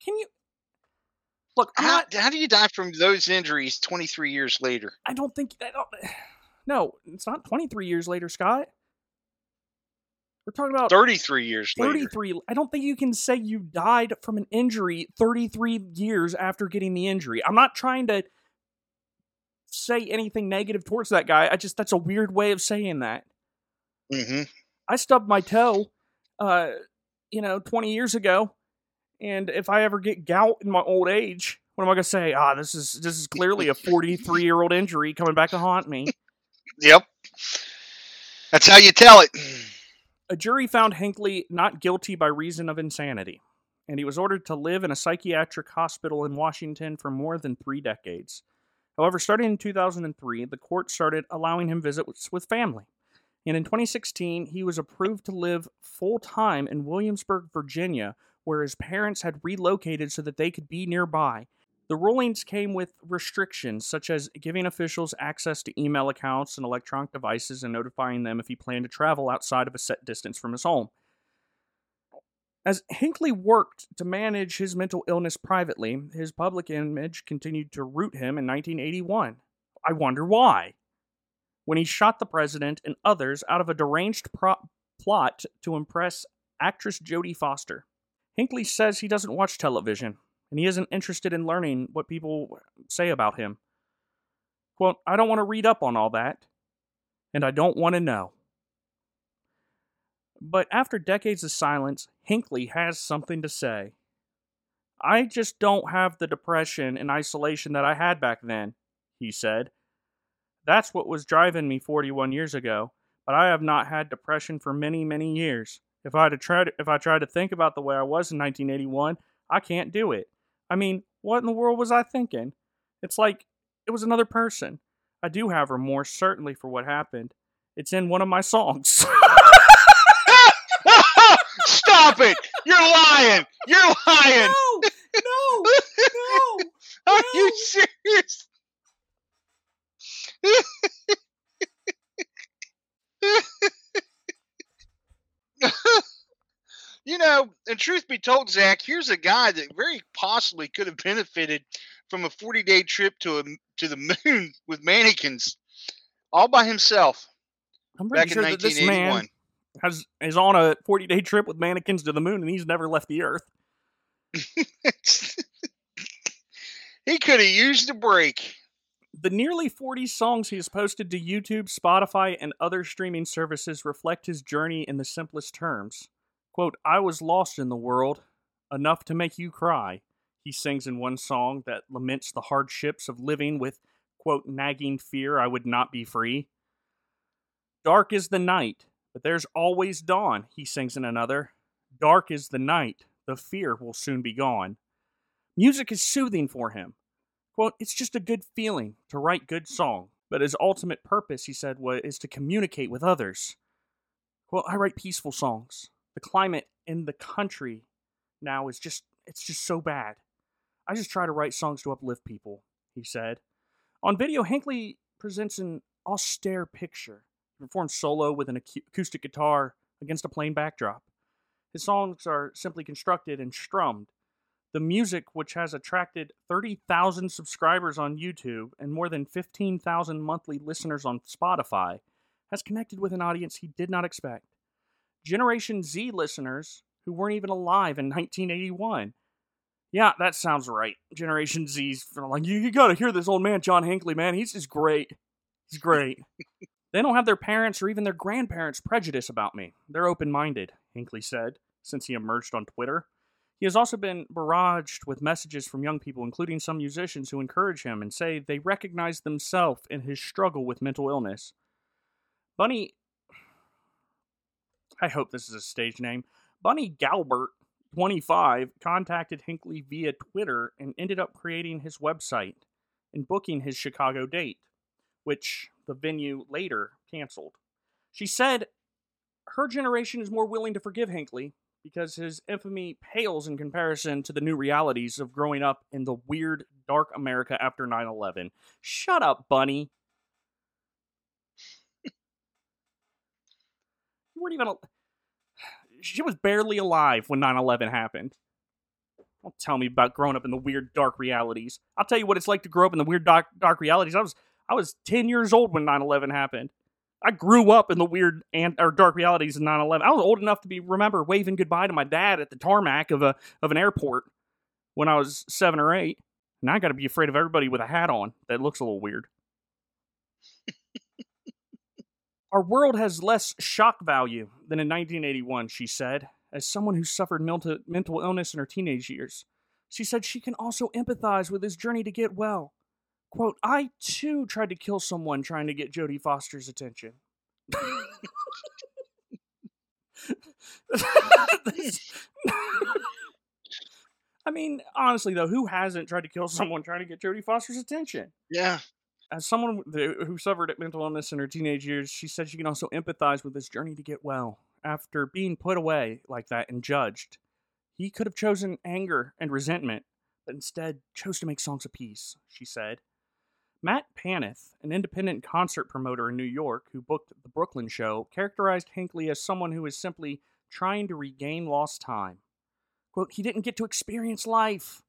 Can you... Look, how do you die from those injuries 23 years later? No, it's not 23 years later, Scott. We're talking about 33 years later. 33. I don't think you can say you died from an injury 33 years after getting the injury. I'm not trying to say anything negative towards that guy. That's a weird way of saying that. Mm-hmm. I stubbed my toe, 20 years ago. And if I ever get gout in my old age, what am I going to say? This is clearly a 43-year-old injury coming back to haunt me. Yep. That's how you tell it. A jury found Hinckley not guilty by reason of insanity, and he was ordered to live in a psychiatric hospital in Washington for more than 3 decades. However, starting in 2003, the court started allowing him visits with family, and in 2016, he was approved to live full-time in Williamsburg, Virginia, where his parents had relocated so that they could be nearby. The rulings came with restrictions, such as giving officials access to email accounts and electronic devices and notifying them if he planned to travel outside of a set distance from his home. As Hinckley worked to manage his mental illness privately, his public image continued to root him in 1981. I wonder why. When he shot the president and others out of a deranged plot to impress actress Jodie Foster. Hinckley says he doesn't watch television, and he isn't interested in learning what people say about him. Quote, I don't want to read up on all that, and I don't want to know. But after decades of silence, Hinckley has something to say. I just don't have the depression and isolation that I had back then, he said. That's what was driving me 41 years ago, but I have not had depression for many, many years. If I tried to think about the way I was in 1981, I can't do it. I mean, what in the world was I thinking? It's like, it was another person. I do have remorse, certainly, for what happened. It's in one of my songs. Stop it! You're lying! No! Are you serious? You know, and truth be told, Zach, here's a guy that very possibly could have benefited from a 40-day trip to the moon with mannequins all by himself. I'm pretty sure that this man is on a 40-day trip with mannequins to the moon, and he's never left the Earth. He could have used a break. The nearly 40 songs he has posted to YouTube, Spotify, and other streaming services reflect his journey in the simplest terms. Quote, "I was lost in the world, enough to make you cry," he sings in one song that laments the hardships of living with, quote, "nagging fear I would not be free." "Dark is the night, but there's always dawn," he sings in another. "Dark is the night, the fear will soon be gone." Music is soothing for him. Quote, "It's just a good feeling to write good song." But his ultimate purpose, he said, is to communicate with others. Quote, "I write peaceful songs. The climate in the country now is just so bad. I just try to write songs to uplift people," he said. On video, Hinckley presents an austere picture. He performs solo with an acoustic guitar against a plain backdrop. His songs are simply constructed and strummed. The music, which has attracted 30,000 subscribers on YouTube and more than 15,000 monthly listeners on Spotify, has connected with an audience he did not expect. Generation Z listeners who weren't even alive in 1981. Yeah, that sounds right. Generation Z's like, you gotta hear this old man, John Hinckley, man. He's just great. He's great. They don't have their parents or even their grandparents' prejudice about me. They're open-minded, Hinckley said, since he emerged on Twitter. He has also been barraged with messages from young people, including some musicians who encourage him and say they recognize themselves in his struggle with mental illness. Bunny, I hope this is a stage name, Bunny Galbert, 25, contacted Hinckley via Twitter and ended up creating his website and booking his Chicago date, which the venue later canceled. She said her generation is more willing to forgive Hinckley because his infamy pales in comparison to the new realities of growing up in the weird, dark America after 9/11. Shut up, Bunny. You weren't even... She was barely alive when 9/11 happened. Don't tell me about growing up in the weird, dark realities. I'll tell you what it's like to grow up in the weird, dark realities. I was 10 years old when 9/11 happened. I grew up in the weird or dark realities of 9/11. I was old enough to remember waving goodbye to my dad at the tarmac of an airport when I was 7 or 8. And I got to be afraid of everybody with a hat on that looks a little weird. Our world has less shock value than in 1981, she said, as someone who suffered mental illness in her teenage years. She said she can also empathize with his journey to get well. Quote, "I too tried to kill someone trying to get Jodie Foster's attention." I mean, honestly, though, who hasn't tried to kill someone trying to get Jodie Foster's attention? Yeah. As someone who suffered mental illness in her teenage years, she said she can also empathize with his journey to get well. After being put away like that and judged, he could have chosen anger and resentment, but instead chose to make songs of peace, she said. Matt Paneth, an independent concert promoter in New York who booked the Brooklyn show, characterized Hinckley as someone who is simply trying to regain lost time. Quote, "He didn't get to experience life,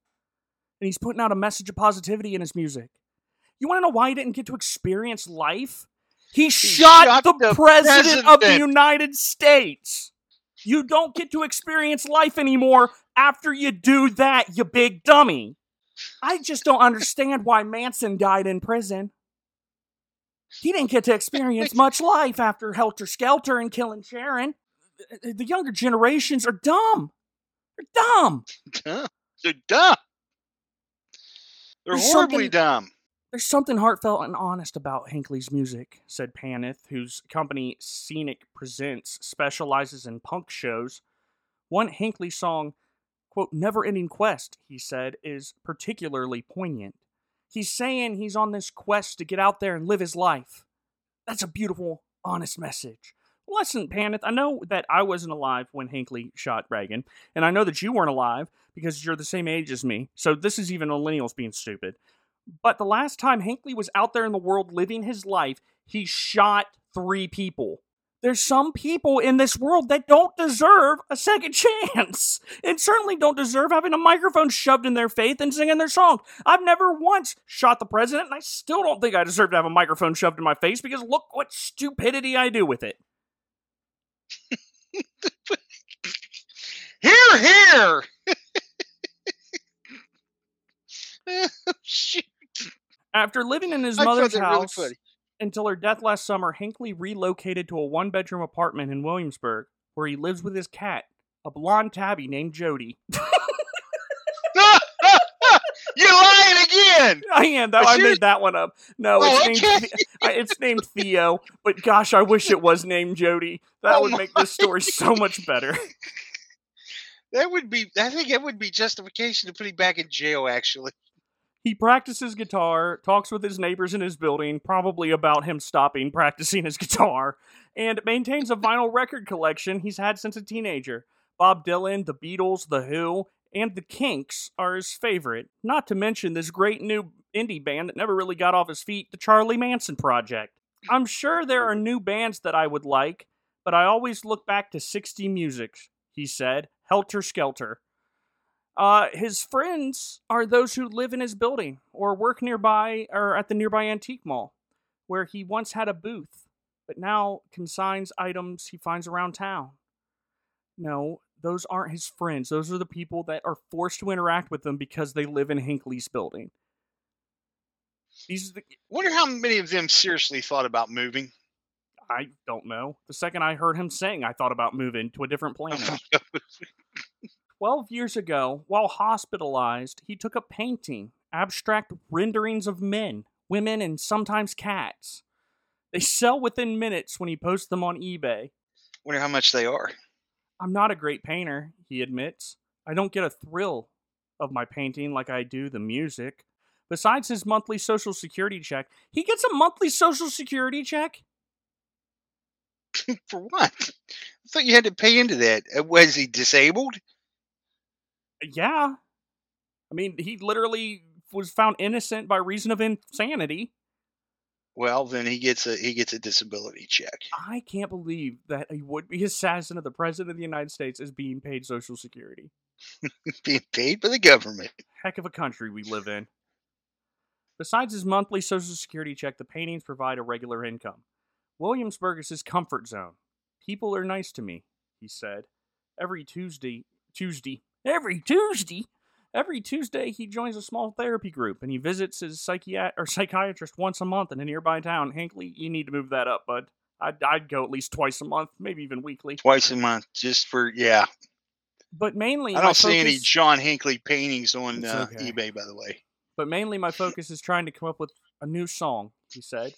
and he's putting out a message of positivity in his music." You want to know why he didn't get to experience life? He shot the president of the United States. You don't get to experience life anymore after you do that, you big dummy. I just don't understand why Manson died in prison. He didn't get to experience much life after Helter Skelter and killing Sharon. The younger generations are dumb. They're dumb. They're dumb. They're horribly dumb. There's something heartfelt and honest about Hinckley's music, said Paneth, whose company Scenic Presents specializes in punk shows. One Hinckley song, quote, "Never Ending Quest," he said, is particularly poignant. He's saying he's on this quest to get out there and live his life. That's a beautiful, honest message. Listen, Paneth, I know that I wasn't alive when Hinckley shot Reagan, and I know that you weren't alive because you're the same age as me, so this is even millennials being stupid. But the last time Hinckley was out there in the world living his life, he shot 3 people. There's some people in this world that don't deserve a second chance and certainly don't deserve having a microphone shoved in their face and singing their song. I've never once shot the president, and I still don't think I deserve to have a microphone shoved in my face because look what stupidity I do with it. Hear, hear! After living in his mother's house until her death last summer, Hinckley relocated to a one-bedroom apartment in Williamsburg, where he lives with his cat, a blonde tabby named Jody. You're lying again! I am, though. I made that one up. No, it's named Theo, but gosh, I wish it was named Jody. That would make this story so much better. That would be, I think that would be justification to put him back in jail, actually. He practices guitar, talks with his neighbors in his building, probably about him stopping practicing his guitar, and maintains a vinyl record collection he's had since a teenager. Bob Dylan, the Beatles, the Who, and the Kinks are his favorite. Not to mention this great new indie band that never really got off his feet, the Charlie Manson Project. I'm sure there are new bands that I would like, but I always look back to 60 Music, he said. Helter Skelter. His friends are those who live in his building or work nearby or at the nearby antique mall, where he once had a booth, but now consigns items he finds around town. No, those aren't his friends. Those are the people that are forced to interact with them because they live in Hinckley's building. Wonder how many of them seriously thought about moving. I don't know. The second I heard him sing, I thought about moving to a different planet. 12 years ago, while hospitalized, he took up painting, abstract renderings of men, women, and sometimes cats. They sell within minutes when he posts them on eBay. Wonder how much they are. I'm not a great painter, he admits. I don't get a thrill of my painting like I do the music. Besides his monthly Social Security check, he gets a monthly Social Security check? For what? I thought you had to pay into that. Was he disabled? Yeah. I mean, he literally was found innocent by reason of insanity. Well, then he gets a disability check. I can't believe that a would-be assassin of the President of the United States is being paid Social Security. Being paid by the government. Heck of a country we live in. Besides his monthly Social Security check, the paintings provide a regular income. Williamsburg is his comfort zone. People are nice to me, he said. Every Tuesday he joins a small therapy group and he visits his psychiatrist once a month in a nearby town. Hinckley, you need to move that up, bud. I'd go at least twice a month, maybe even weekly. Twice a month, just for, yeah. But mainly... I don't see any John Hinckley paintings on eBay, by the way. But mainly my focus is trying to come up with a new song, he said.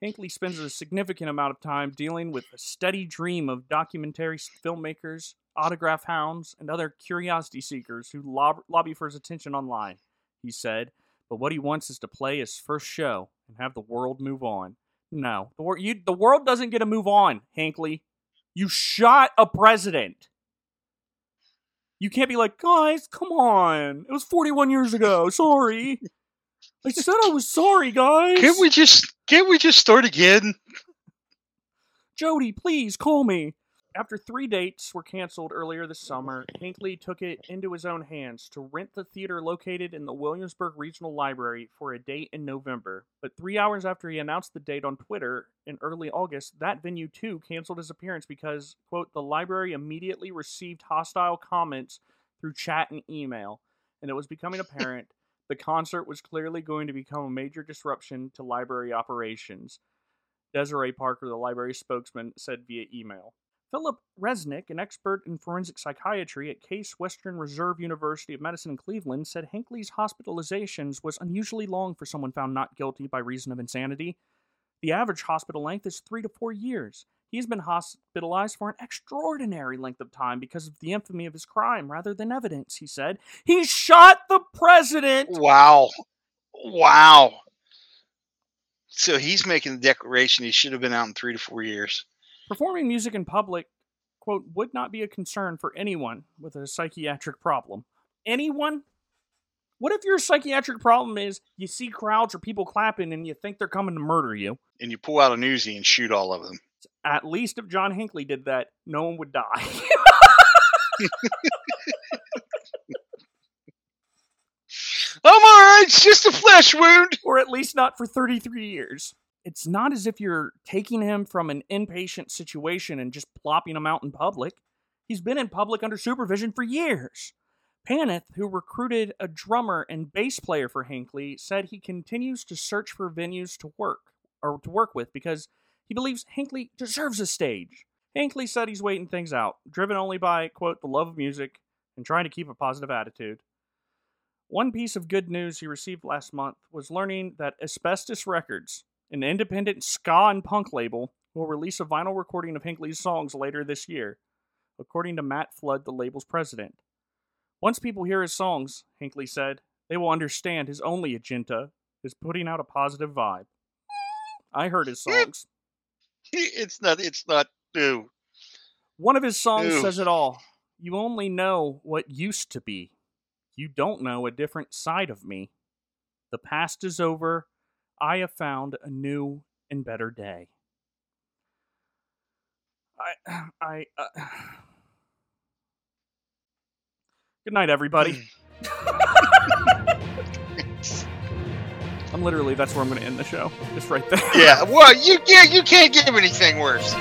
Hinckley spends a significant amount of time dealing with a steady dream of documentary filmmakers, autograph hounds, and other curiosity seekers who lobby for his attention online, he said. But what he wants is to play his first show and have the world move on. No, the world doesn't get to move on, Hinckley. You shot a president. You can't be like, guys, come on. It was 41 years ago. Sorry. I said I was sorry, guys. Can't we just start again? Jody, please call me. After 3 dates were canceled earlier this summer, Hinckley took it into his own hands to rent the theater located in the Williamsburg Regional Library for a date in November. But 3 hours after he announced the date on Twitter in early August, that venue too canceled his appearance because, quote, the library immediately received hostile comments through chat and email, and it was becoming apparent the concert was clearly going to become a major disruption to library operations. Desiree Parker, the library spokesman, said via email. Philip Resnick, an expert in forensic psychiatry at Case Western Reserve University of Medicine in Cleveland, said Hinckley's hospitalizations was unusually long for someone found not guilty by reason of insanity. The average hospital length is 3 to 4 years. He's been hospitalized for an extraordinary length of time because of the infamy of his crime rather than evidence, he said. He shot the president! Wow. So he's making the declaration he should have been out in 3 to 4 years. Performing music in public, quote, would not be a concern for anyone with a psychiatric problem. Anyone? What if your psychiatric problem is you see crowds or people clapping and you think they're coming to murder you? And you pull out an Uzi and shoot all of them. At least if John Hinckley did that, no one would die. I'm all right. It's just a flesh wound. Or at least not for 33 years. It's not as if you're taking him from an inpatient situation and just plopping him out in public. He's been in public under supervision for years. Paneth, who recruited a drummer and bass player for Hinckley, said he continues to search for venues to work with because he believes Hinckley deserves a stage. Hinckley said he's waiting things out, driven only by, quote, the love of music and trying to keep a positive attitude. One piece of good news he received last month was learning that Asbestos Records, an independent ska and punk label, will release a vinyl recording of Hinckley's songs later this year, according to Matt Flood, the label's president. Once people hear his songs, Hinckley said, they will understand his only agenda is putting out a positive vibe. I heard his songs. It's not new. One of his songs says it all. You only know what used to be. You don't know a different side of me. The past is over. I have found a new and better day. Good night, everybody. I'm literally, that's where I'm going to end the show. Just right there. Yeah, well, you can't give anything worse.